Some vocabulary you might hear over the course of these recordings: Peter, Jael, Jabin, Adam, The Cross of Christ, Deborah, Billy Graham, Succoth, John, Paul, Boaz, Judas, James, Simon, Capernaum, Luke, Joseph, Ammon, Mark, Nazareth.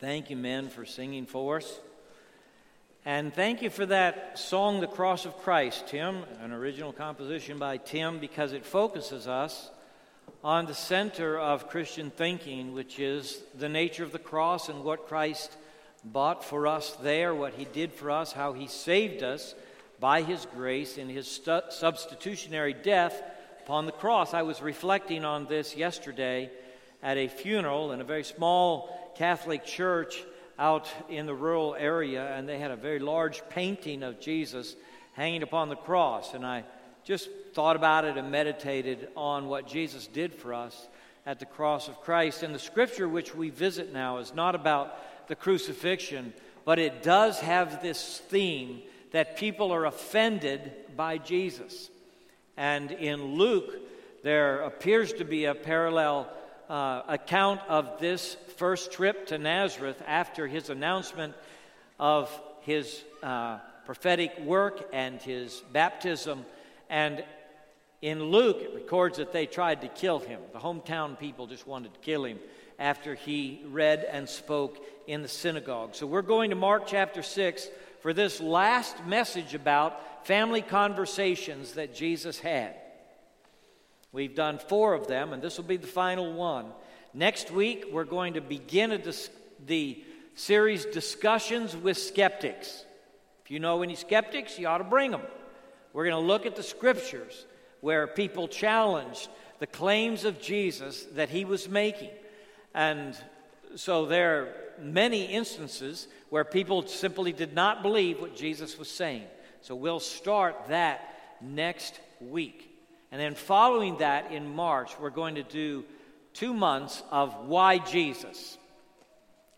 Thank you, men, for singing for us. And thank you for that song, The Cross of Christ, Tim, an original composition by Tim, because it focuses us on the center of Christian thinking, which is the nature of the cross and what Christ bought for us there, what he did for us, how he saved us by his grace in his substitutionary death upon the cross. I was reflecting on this yesterday at a funeral in a very small Catholic church out in the rural area, and they had a very large painting of Jesus hanging upon the cross. And I just thought about it and meditated on what Jesus did for us at the cross of Christ. And the scripture which we visit now is not about the crucifixion, but it does have this theme that people are offended by Jesus. And in Luke, there appears to be a parallel account of this first trip to Nazareth after his announcement of his prophetic work and his baptism. And in Luke, it records that they tried to kill him. The hometown people just wanted to kill him after he read and spoke in the synagogue. So we're going to Mark chapter 6 for this last message about family conversations that Jesus had. We've done 4 of them, and this will be the final one. Next week, we're going to begin the series Discussions with Skeptics. If you know any skeptics, you ought to bring them. We're going to look at the scriptures where people challenged the claims of Jesus that he was making. And so there are many instances where people simply did not believe what Jesus was saying. So we'll start that next week. And then following that in March, we're going to do 2 months of Why Jesus,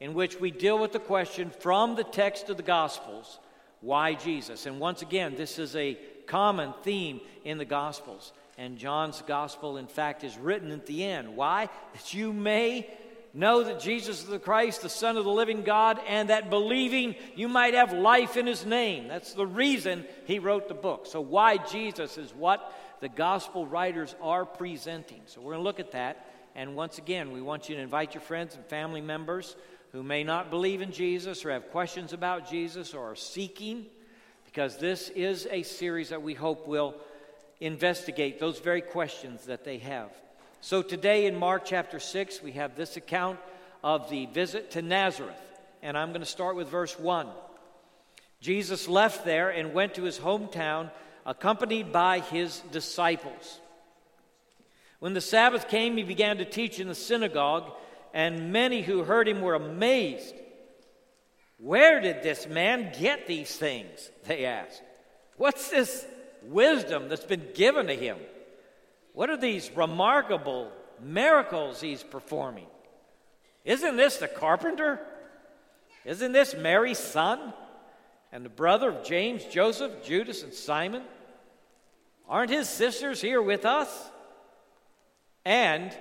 in which we deal with the question from the text of the Gospels, why Jesus? And once again, this is a common theme in the Gospels. And John's Gospel, in fact, is written at the end. Why? That you may know that Jesus is the Christ, the Son of the living God, and that believing you might have life in his name. That's the reason he wrote the book. So why Jesus is what the gospel writers are presenting. So we're going to look at that. And once again, we want you to invite your friends and family members who may not believe in Jesus or have questions about Jesus or are seeking, because this is a series that we hope will investigate those very questions that they have. So today in Mark chapter 6, we have this account of the visit to Nazareth. And I'm going to start with verse 1. Jesus left there and went to his hometown, accompanied by his disciples. When the Sabbath came, he began to teach in the synagogue, and many who heard him were amazed. "Where did this man get these things?" they asked. "What's this wisdom that's been given to him? What are these remarkable miracles he's performing? Isn't this the carpenter? Isn't this Mary's son? And the brother of James, Joseph, Judas, and Simon? Aren't his sisters here with us?" And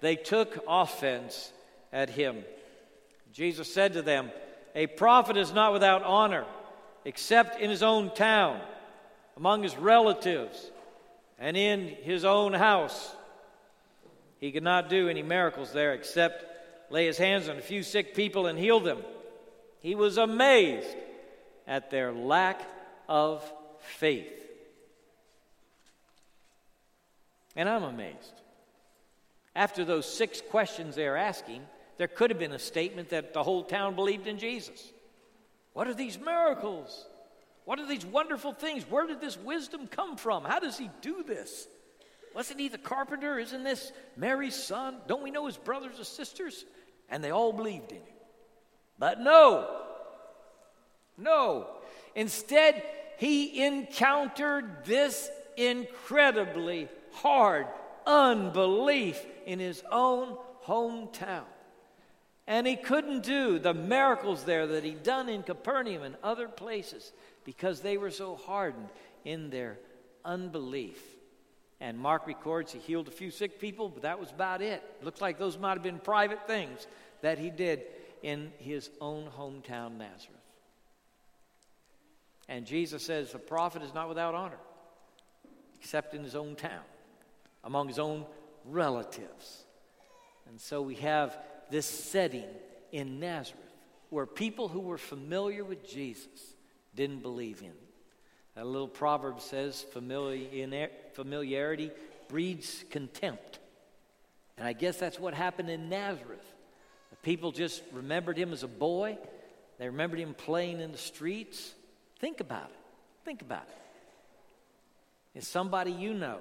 they took offense at him. Jesus said to them, "A prophet is not without honor, except in his own town, among his relatives, and in his own house." He could not do any miracles there except lay his hands on a few sick people and heal them. He was amazed at their lack of faith. And I'm amazed. After those 6 questions they're asking, there could have been a statement that the whole town believed in Jesus. What are these miracles? What are these wonderful things? Where did this wisdom come from? How does he do this? Wasn't he the carpenter? Isn't this Mary's son? Don't we know his brothers and sisters? And they all believed in him. But no. Instead, he encountered this incredibly hard unbelief in his own hometown. And he couldn't do the miracles there that he'd done in Capernaum and other places because they were so hardened in their unbelief. And Mark records he healed a few sick people, but that was about it. Looks like those might have been private things that he did in his own hometown, Nazareth. And Jesus says the prophet is not without honor, except in his own town, among his own relatives. And so we have this setting in Nazareth where people who were familiar with Jesus didn't believe him. That little proverb says familiarity breeds contempt. And I guess that's what happened in Nazareth. The people just remembered him as a boy. They remembered him playing in the streets. Think about it. Think about it. If somebody you know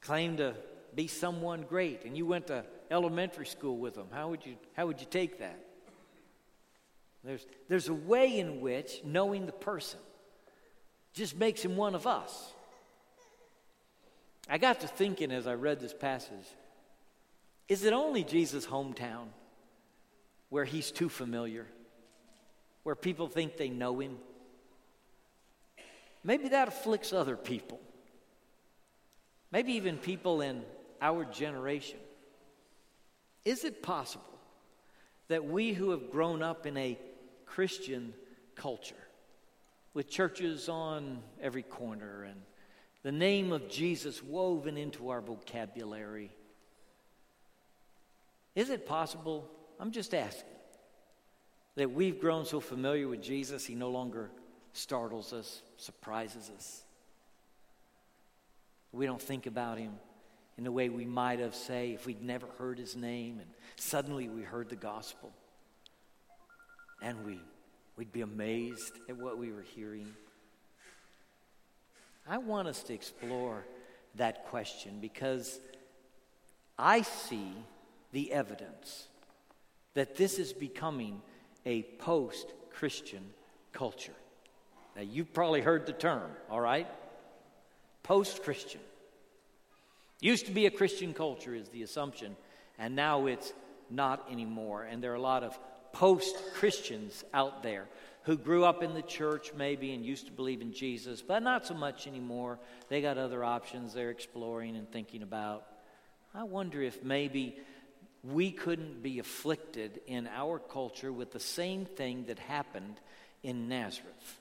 claimed to be someone great and you went to elementary school with them, how would you take that? There's a way in which knowing the person just makes him one of us. I got to thinking as I read this passage, is it only Jesus' hometown where he's too familiar, where people think they know him? Maybe that afflicts other people. Maybe even people in our generation. Is it possible that we who have grown up in a Christian culture with churches on every corner and the name of Jesus woven into our vocabulary, is it possible, I'm just asking, that we've grown so familiar with Jesus he no longer startles us, surprises us? We don't think about him in the way we might have, say, if we'd never heard his name and suddenly we heard the gospel and we'd be amazed at what we were hearing. I want us to explore that question because I see the evidence that this is becoming a post-Christian culture. Now, you've probably heard the term, all right? Post-Christian. Used to be a Christian culture is the assumption, and now it's not anymore. And there are a lot of post-Christians out there who grew up in the church maybe and used to believe in Jesus, but not so much anymore. They got other options they're exploring and thinking about. I wonder if maybe we couldn't be afflicted in our culture with the same thing that happened in Nazareth,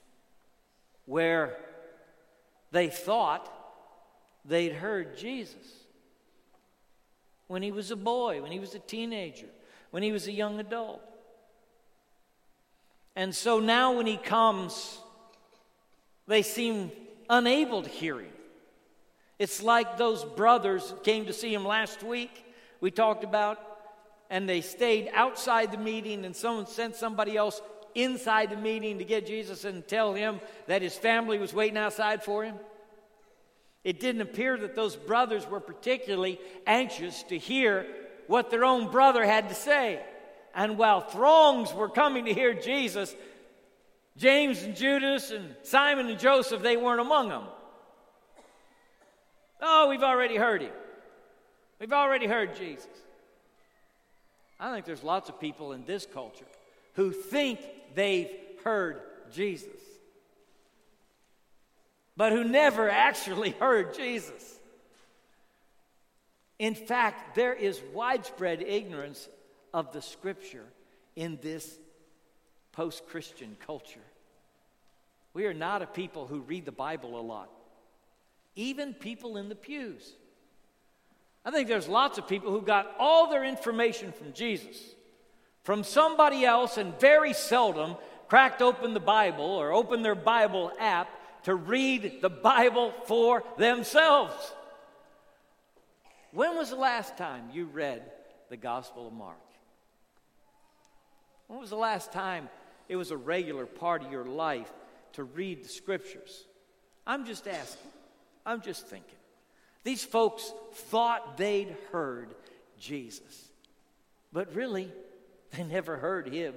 where they thought they'd heard Jesus when he was a boy, when he was a teenager, when he was a young adult. And so now when he comes, they seem unable to hear him. It's like those brothers that came to see him last week, we talked about, and they stayed outside the meeting and someone sent somebody else inside the meeting to get Jesus and tell him that his family was waiting outside for him. It didn't appear that those brothers were particularly anxious to hear what their own brother had to say. And while throngs were coming to hear Jesus, James and Judas and Simon and Joseph, they weren't among them. Oh, we've already heard him. We've already heard Jesus. I think there's lots of people in this culture who think they've heard Jesus, but who never actually heard Jesus. In fact, there is widespread ignorance of the Scripture in this post-Christian culture. We are not a people who read the Bible a lot, even people in the pews. I think there's lots of people who got all their information from Jesus, from somebody else, and very seldom cracked open the Bible or opened their Bible app to read the Bible for themselves. When was the last time you read the Gospel of Mark? When was the last time it was a regular part of your life to read the Scriptures? I'm just asking. I'm just thinking. These folks thought they'd heard Jesus, but really, they never heard him.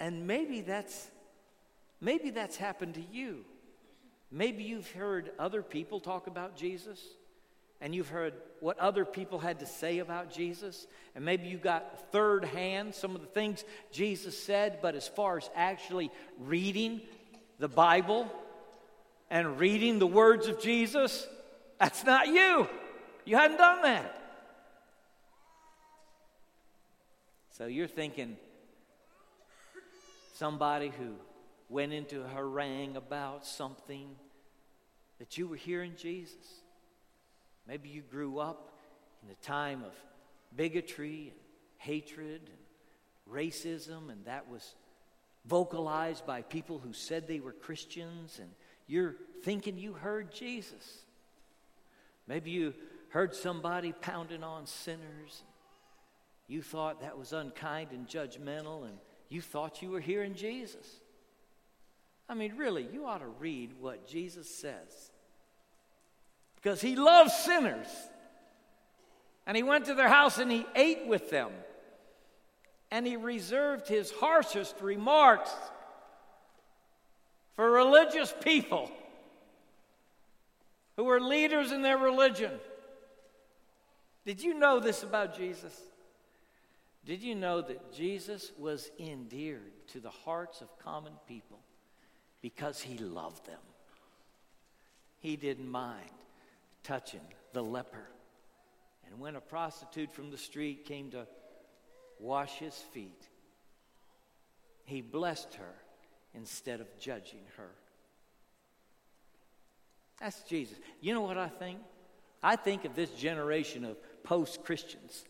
And maybe that's happened to you. Maybe you've heard other people talk about Jesus, and you've heard what other people had to say about Jesus, and maybe you got third hand some of the things Jesus said, but as far as actually reading the Bible and reading the words of Jesus, that's not you. You hadn't done that. So you're thinking somebody who went into a harangue about something that you were hearing Jesus. Maybe you grew up in a time of bigotry and hatred and racism, and that was vocalized by people who said they were Christians, and you're thinking you heard Jesus. Maybe you heard somebody pounding on sinners. You thought that was unkind and judgmental, and you thought you were hearing Jesus. I mean, really, you ought to read what Jesus says, because he loves sinners. And he went to their house and he ate with them. And he reserved his harshest remarks for religious people who were leaders in their religion. Did you know this about Jesus? Did you know that Jesus was endeared to the hearts of common people because he loved them? He didn't mind touching the leper. And when a prostitute from the street came to wash his feet, he blessed her instead of judging her. That's Jesus. You know what I think? I think of this generation of post-Christians.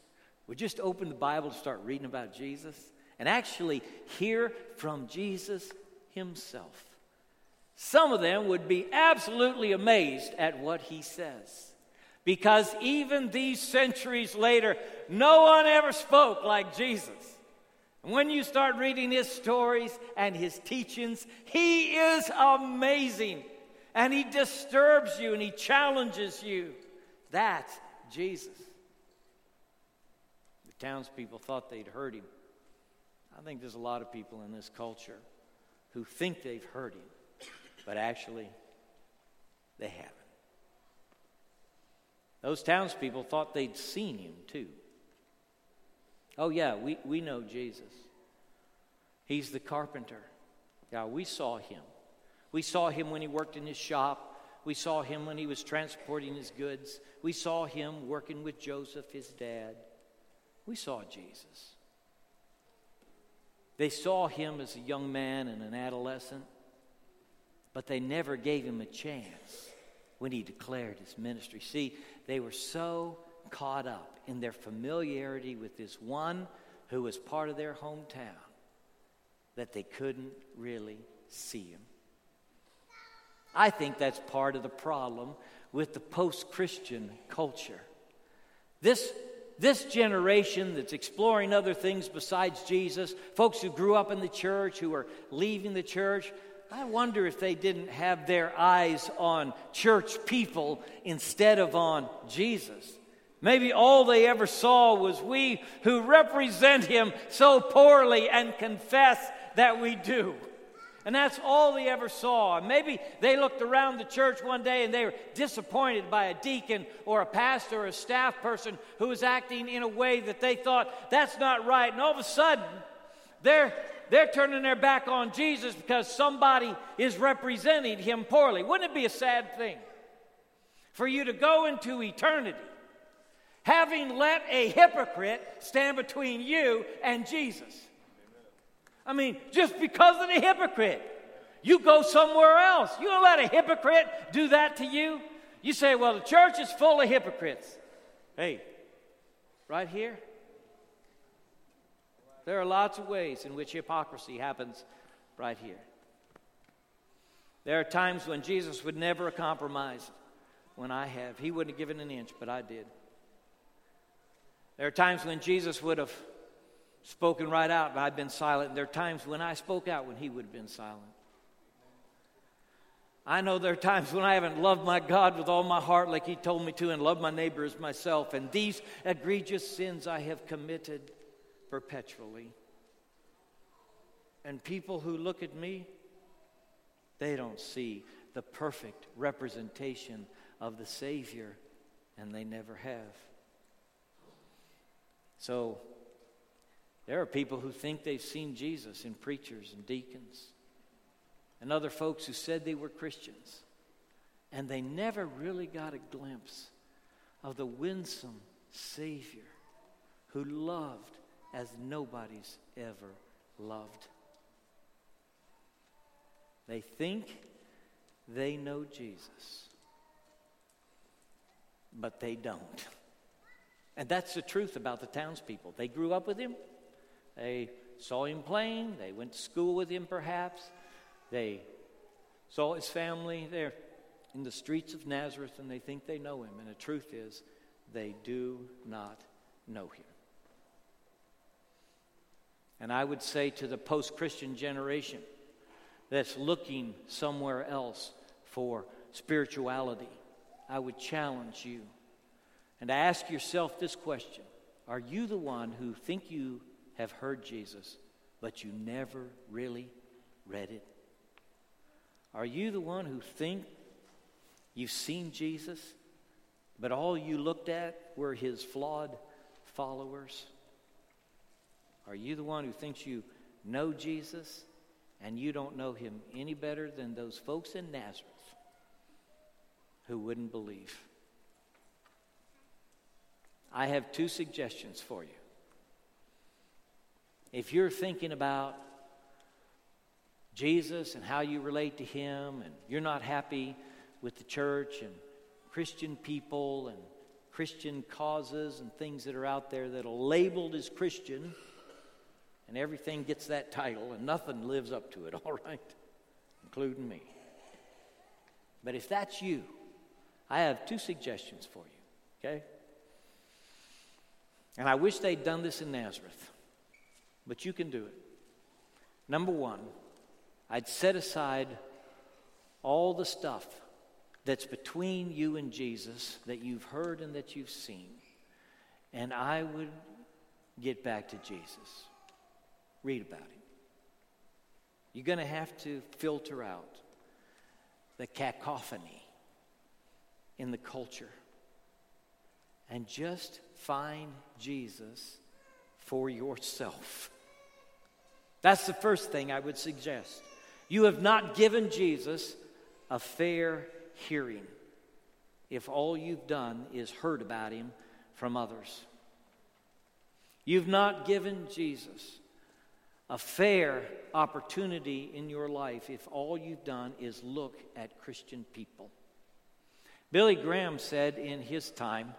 We just open the Bible to start reading about Jesus and actually hear from Jesus himself. Some of them would be absolutely amazed at what he says, because even these centuries later, no one ever spoke like Jesus. And when you start reading his stories and his teachings, he is amazing. And he disturbs you and he challenges you. That's Jesus. The townspeople thought they'd heard him. I think there's a lot of people in this culture who think they've heard him, but actually they haven't. Those townspeople thought they'd seen him too. Oh yeah, we know Jesus. He's the carpenter. Yeah, we saw him. We saw him when he worked in his shop. We saw him when he was transporting his goods. We saw him working with Joseph, his dad. We saw Jesus. They saw him as a young man and an adolescent, but they never gave him a chance when he declared his ministry. See, they were so caught up in their familiarity with this one who was part of their hometown that they couldn't really see him. I think that's part of the problem with the post-Christian culture. This generation that's exploring other things besides Jesus, folks who grew up in the church, who are leaving the church, I wonder if they didn't have their eyes on church people instead of on Jesus. Maybe all they ever saw was we who represent him so poorly and confess that we do. And that's all they ever saw. And maybe they looked around the church one day and they were disappointed by a deacon or a pastor or a staff person who was acting in a way that they thought, that's not right. And all of a sudden, they're turning their back on Jesus because somebody is representing him poorly. Wouldn't it be a sad thing for you to go into eternity having let a hypocrite stand between you and Jesus? I mean, just because of the hypocrite, you go somewhere else. You don't let a hypocrite do that to you. You say, well, the church is full of hypocrites. Hey, right here, there are lots of ways in which hypocrisy happens right here. There are times when Jesus would never compromise. When I have, he wouldn't have given an inch, but I did. There are times when Jesus would have spoken right out, but I've been silent. There are times when I spoke out when he would have been silent. I know there are times when I haven't loved my God with all my heart like he told me to, and loved my neighbor as myself, and these egregious sins I have committed perpetually. And people who look at me, they don't see the perfect representation of the Savior, and they never have. So there are people who think they've seen Jesus in preachers and deacons and other folks who said they were Christians, and they never really got a glimpse of the winsome Savior who loved as nobody's ever loved. They think they know Jesus, but they don't. And that's the truth about the townspeople. They grew up with him. They saw him playing. They went to school with him, perhaps. They saw his family there in the streets of Nazareth, and they think they know him. And the truth is, they do not know him. And I would say to the post-Christian generation that's looking somewhere else for spirituality, I would challenge you and ask yourself this question. Are you the one who think you have heard Jesus, but you never really read it? Are you the one who think you've seen Jesus, but all you looked at were his flawed followers? Are you the one who thinks you know Jesus and you don't know him any better than those folks in Nazareth who wouldn't believe? I have two suggestions for you. If you're thinking about Jesus and how you relate to him, and you're not happy with the church and Christian people and Christian causes and things that are out there that are labeled as Christian, and everything gets that title and nothing lives up to it, all right, including me. But if that's you, I have two suggestions for you, okay? And I wish they'd done this in Nazareth, but you can do it. Number one, I'd set aside all the stuff that's between you and Jesus that you've heard and that you've seen, and I would get back to Jesus. Read about him. You're going to have to filter out the cacophony in the culture and just find Jesus for yourself. That's the first thing I would suggest. You have not given Jesus a fair hearing if all you've done is heard about him from others. You've not given Jesus a fair opportunity in your life if all you've done is look at Christian people. Billy Graham said in his time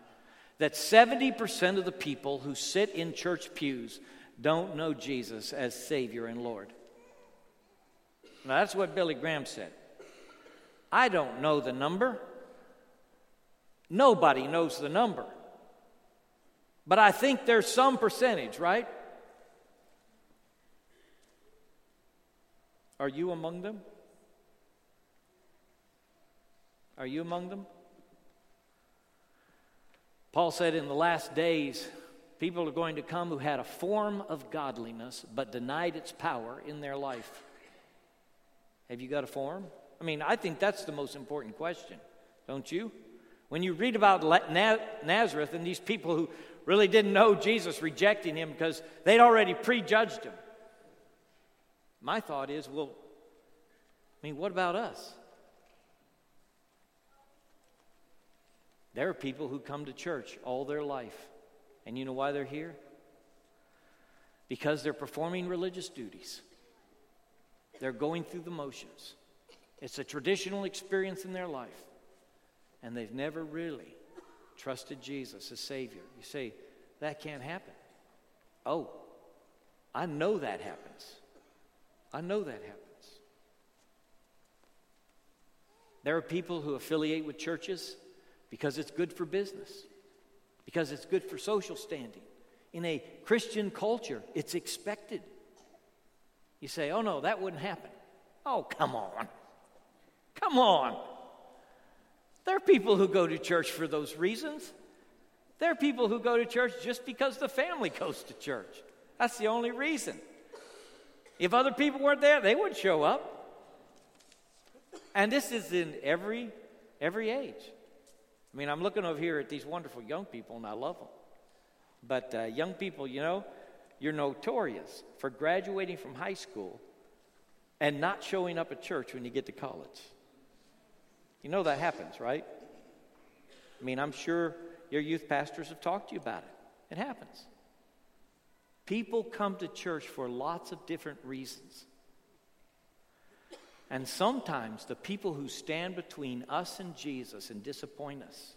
that 70% of the people who sit in church pews don't know Jesus as Savior and Lord. Now that's what Billy Graham said. I don't know the number. Nobody knows the number. But I think there's some percentage, right? Are you among them? Are you among them? Paul said in the last days, people are going to come who had a form of godliness but denied its power in their life. Have you got a form? I mean, I think that's the most important question, don't you? When you read about Nazareth and these people who really didn't know Jesus, rejecting him because they'd already prejudged him. My thought is, well, I mean, what about us? There are people who come to church all their life, and you know why they're here? Because they're performing religious duties. They're going through the motions. It's a traditional experience in their life, and they've never really trusted Jesus as Savior. You say, that can't happen. Oh, I know that happens. I know that happens. There are people who affiliate with churches because it's good for business, because it's good for social standing. In a Christian culture, it's expected. You say, oh no, that wouldn't happen. Oh, come on. Come on. There are people who go to church for those reasons. There are people who go to church just because the family goes to church. That's the only reason. If other people weren't there, they wouldn't show up. And this is in every age. I mean, I'm looking over here at these wonderful young people, and I love them. But young people, you know, you're notorious for graduating from high school and not showing up at church when you get to college. You know that happens, right? I mean, I'm sure your youth pastors have talked to you about it. It happens. People come to church for lots of different reasons. And sometimes the people who stand between us and Jesus and disappoint us,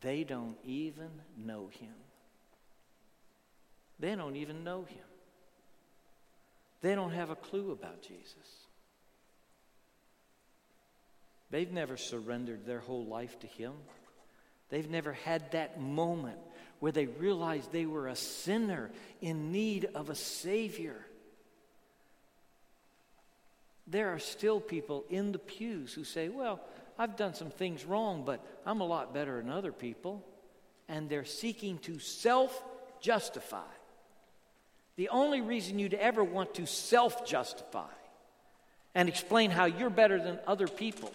they don't even know him. They don't even know him. They don't have a clue about Jesus. They've never surrendered their whole life to him. They've never had that moment where they realized they were a sinner in need of a Savior. There are still people in the pews who say, well, I've done some things wrong, but I'm a lot better than other people. And they're seeking to self-justify. The only reason you'd ever want to self-justify and explain how you're better than other people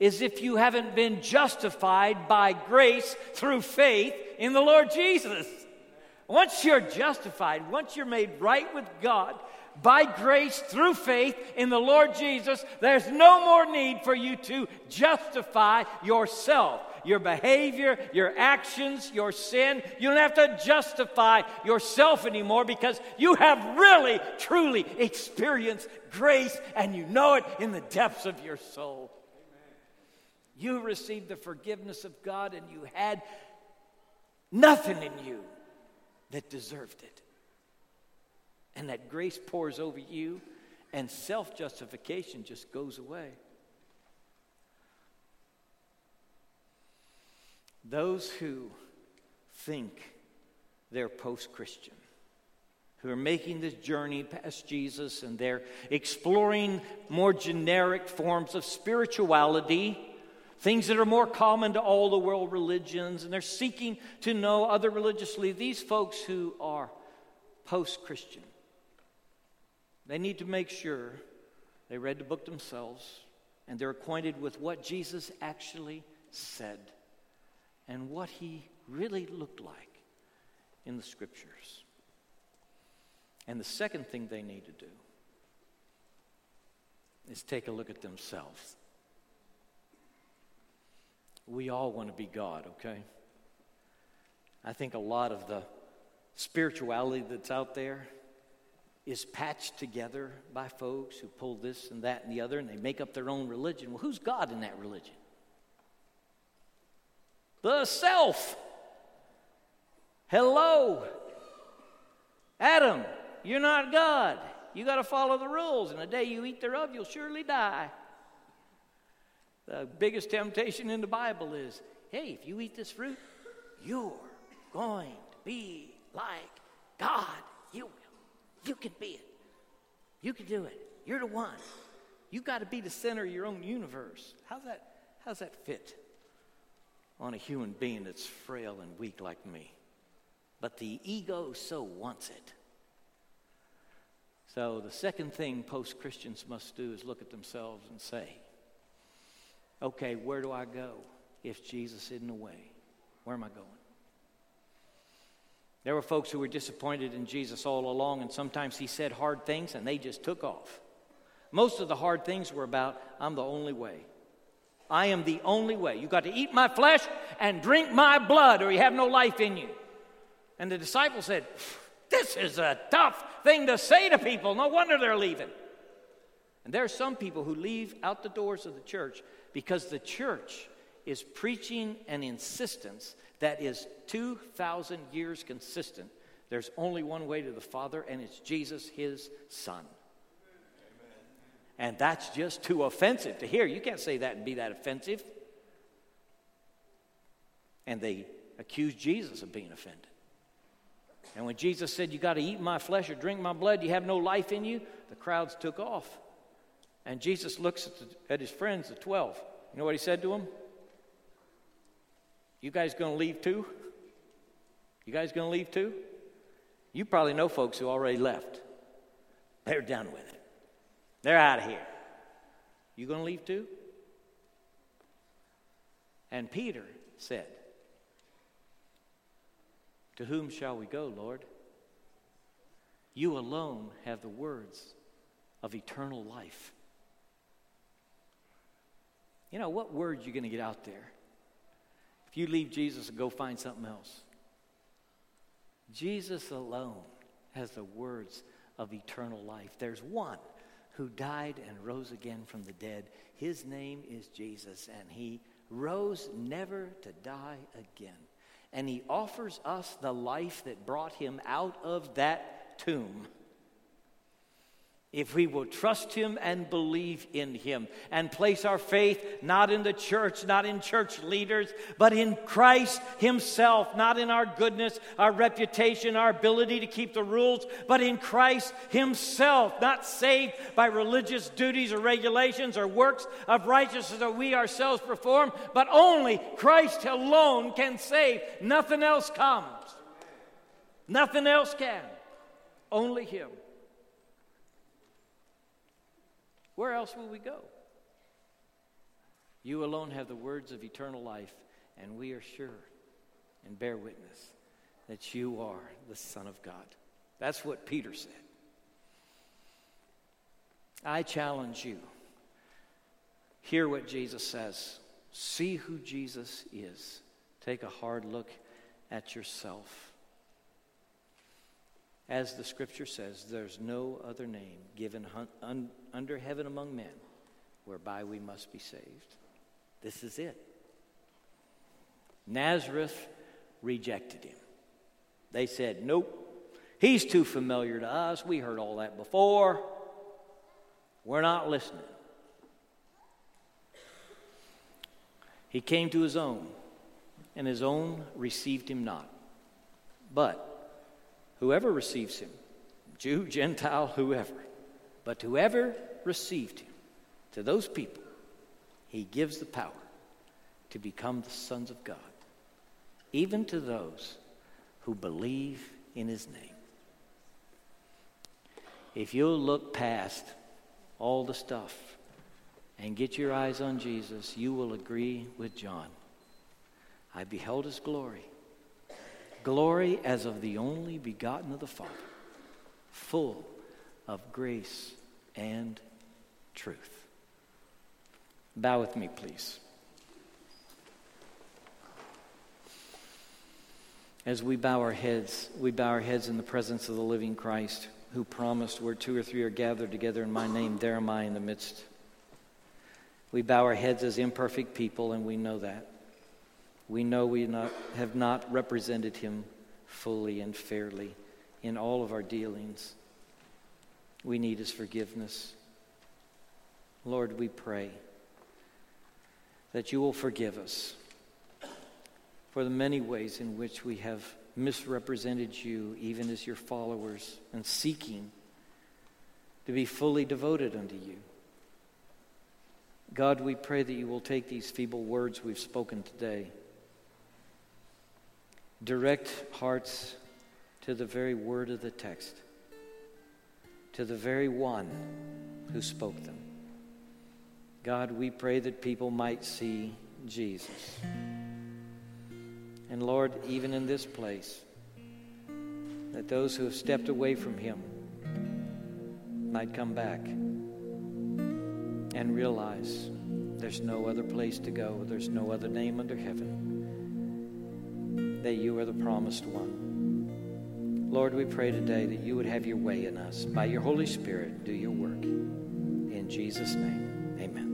is if you haven't been justified by grace through faith in the Lord Jesus. Once you're justified, once you're made right with God by grace through faith in the Lord Jesus, there's no more need for you to justify yourself, your behavior, your actions, your sin. You don't have to justify yourself anymore because you have really, truly experienced grace and you know it in the depths of your soul. You received the forgiveness of God and you had nothing in you that deserved it. And that grace pours over you and self-justification just goes away. Those who think they're post-Christian, who are making this journey past Jesus and they're exploring more generic forms of spirituality, things that are more common to all the world religions, and they're seeking to know other religiously. These folks who are post-Christian, they need to make sure they read the book themselves and they're acquainted with what Jesus actually said and what he really looked like in the Scriptures. And the second thing they need to do is take a look at themselves. We all want to be God, okay? I think a lot of the spirituality that's out there is patched together by folks who pull this and that and the other, and they make up their own religion. Well, who's God in that religion? The self. Hello. Adam, you're not God. You got to follow the rules, and the day you eat thereof, you'll surely die. The biggest temptation in the Bible is, hey, if you eat this fruit, you're going to be like God. You will. You can be it. You can do it. You're the one. You've got to be the center of your own universe. How's that fit on a human being that's frail and weak like me? But the ego so wants it. So the second thing post-Christians must do is look at themselves and say, okay, where do I go if Jesus isn't the way? Where am I going? There were folks who were disappointed in Jesus all along, and sometimes he said hard things, and they just took off. Most of the hard things were about, I'm the only way. I am the only way. You got to eat my flesh and drink my blood, or you have no life in you. And the disciples said, this is a tough thing to say to people. No wonder they're leaving. And there are some people who leave out the doors of the church because the church is preaching an insistence that is 2,000 years consistent. There's only one way to the Father, and it's Jesus, his Son. And that's just too offensive to hear. You can't say that and be that offensive. And they accused Jesus of being offended. And when Jesus said, you got to eat my flesh or drink my blood, you have no life in you, the crowds took off. And Jesus looks at his friends, the 12. You know what he said to them? You guys going to leave too? You guys going to leave too? You probably know folks who already left. They're done with it. They're out of here. You going to leave too? And Peter said, to whom shall we go, Lord? You alone have the words of eternal life. You know, what words are you going to get out there if you leave Jesus and go find something else? Jesus alone has the words of eternal life. There's one who died and rose again from the dead. His name is Jesus, and he rose never to die again. And he offers us the life that brought him out of that tomb. if we will trust him and believe in him and place our faith not in the church, not in church leaders, but in Christ himself, not in our goodness, our reputation, our ability to keep the rules, but in Christ himself, not saved by religious duties or regulations or works of righteousness that we ourselves perform, but only Christ alone can save. Nothing else comes. Nothing else can. Only him. Where else will we go? You alone have the words of eternal life, and we are sure and bear witness that you are the Son of God. That's what Peter said. I challenge you. Hear what Jesus says. See who Jesus is. Take a hard look at yourself. As the scripture says, there's no other name given under heaven among men whereby we must be saved. This is it. Nazareth rejected him. They said, nope, he's too familiar to us. We heard all that before. We're not listening. He came to his own, and his own received him not. But whoever receives him, Jew, Gentile, whoever, but whoever received him, to those people, he gives the power to become the sons of God, even to those who believe in his name. If you'll look past all the stuff and get your eyes on Jesus, you will agree with John. I beheld his glory. Glory as of the only begotten of the Father, full of grace and truth. Bow with me, please. As we bow our heads in the presence of the living Christ, who promised where two or three are gathered together in my name, there am I in the midst. We bow our heads as imperfect people, and we know that. We know we have not represented him fully and fairly in all of our dealings. We need his forgiveness. Lord, we pray that you will forgive us for the many ways in which we have misrepresented you, even as your followers, and seeking to be fully devoted unto you. God, we pray that you will take these feeble words we've spoken today. Direct hearts to the very word of the text, to the very one who spoke them. God, we pray that people might see Jesus. And Lord, even in this place, that those who have stepped away from him might come back and realize there's no other place to go, there's no other name under heaven, that you are the promised one. Lord, we pray today that you would have your way in us. By your Holy Spirit, do your work. In Jesus' name, amen.